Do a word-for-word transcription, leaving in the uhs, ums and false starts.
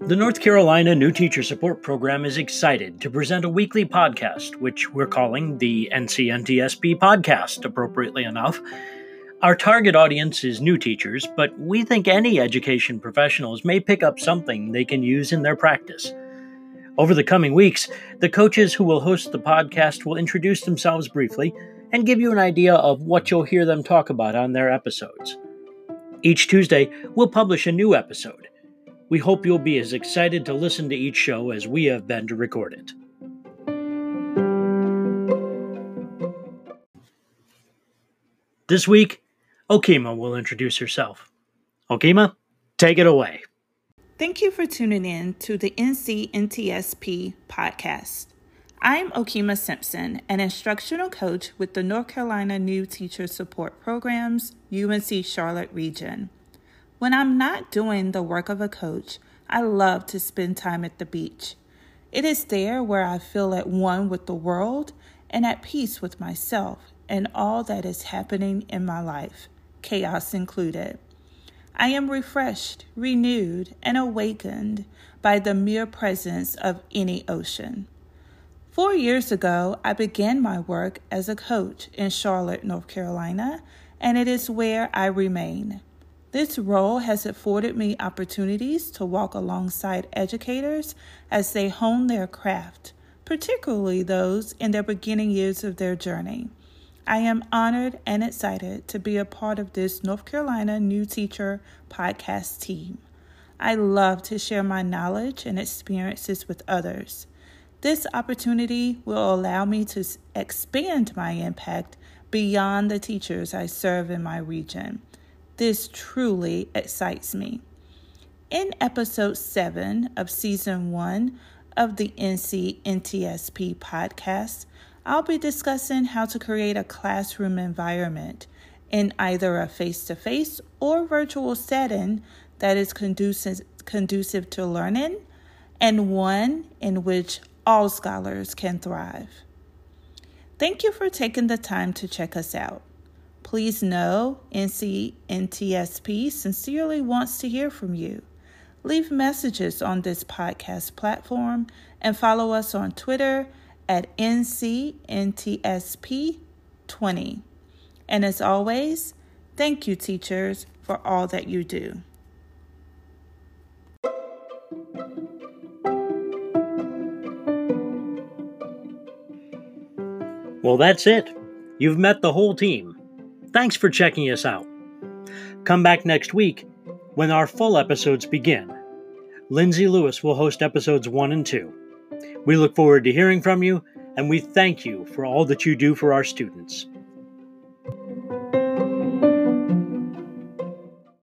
The North Carolina New Teacher Support Program is excited to present a weekly podcast, which we're calling the N C N T S P podcast, appropriately enough. Our target audience is new teachers, but we think any education professionals may pick up something they can use in their practice. Over the coming weeks, the coaches who will host the podcast will introduce themselves briefly and give you an idea of what you'll hear them talk about on their episodes. Each Tuesday, we'll publish a new episode. We hope you'll be as excited to listen to each show as we have been to record it. This week, Okema will introduce herself. Okema, take it away. Thank you for tuning in to the N C N T S P podcast. I'm Okema Simpson, an instructional coach with the North Carolina New Teacher Support Program's U N C Charlotte region. When I'm not doing the work of a coach, I love to spend time at the beach. It is there where I feel at one with the world and at peace with myself and all that is happening in my life, chaos included. I am refreshed, renewed, and awakened by the mere presence of any ocean. Four years ago, I began my work as a coach in Charlotte, North Carolina, and it is where I remain. This role has afforded me opportunities to walk alongside educators as they hone their craft, particularly those in their beginning years of their journey. I am honored and excited to be a part of this North Carolina New Teacher podcast team. I love to share my knowledge and experiences with others. This opportunity will allow me to expand my impact beyond the teachers I serve in my region. This truly excites me. In episode seven of season one of the N C N T S P podcast, I'll be discussing how to create a classroom environment in either a face-to-face or virtual setting that is conducive, conducive to learning and one in which all scholars can thrive. Thank you for taking the time to check us out. Please know N C N T S P sincerely wants to hear from you. Leave messages on this podcast platform and follow us on Twitter at N C N T S P twenty. And as always, thank you, teachers, for all that you do. Well, that's it. You've met the whole team. Thanks for checking us out. Come back next week when our full episodes begin. Lindsay Lewis will host episodes one and two. We look forward to hearing from you, and we thank you for all that you do for our students.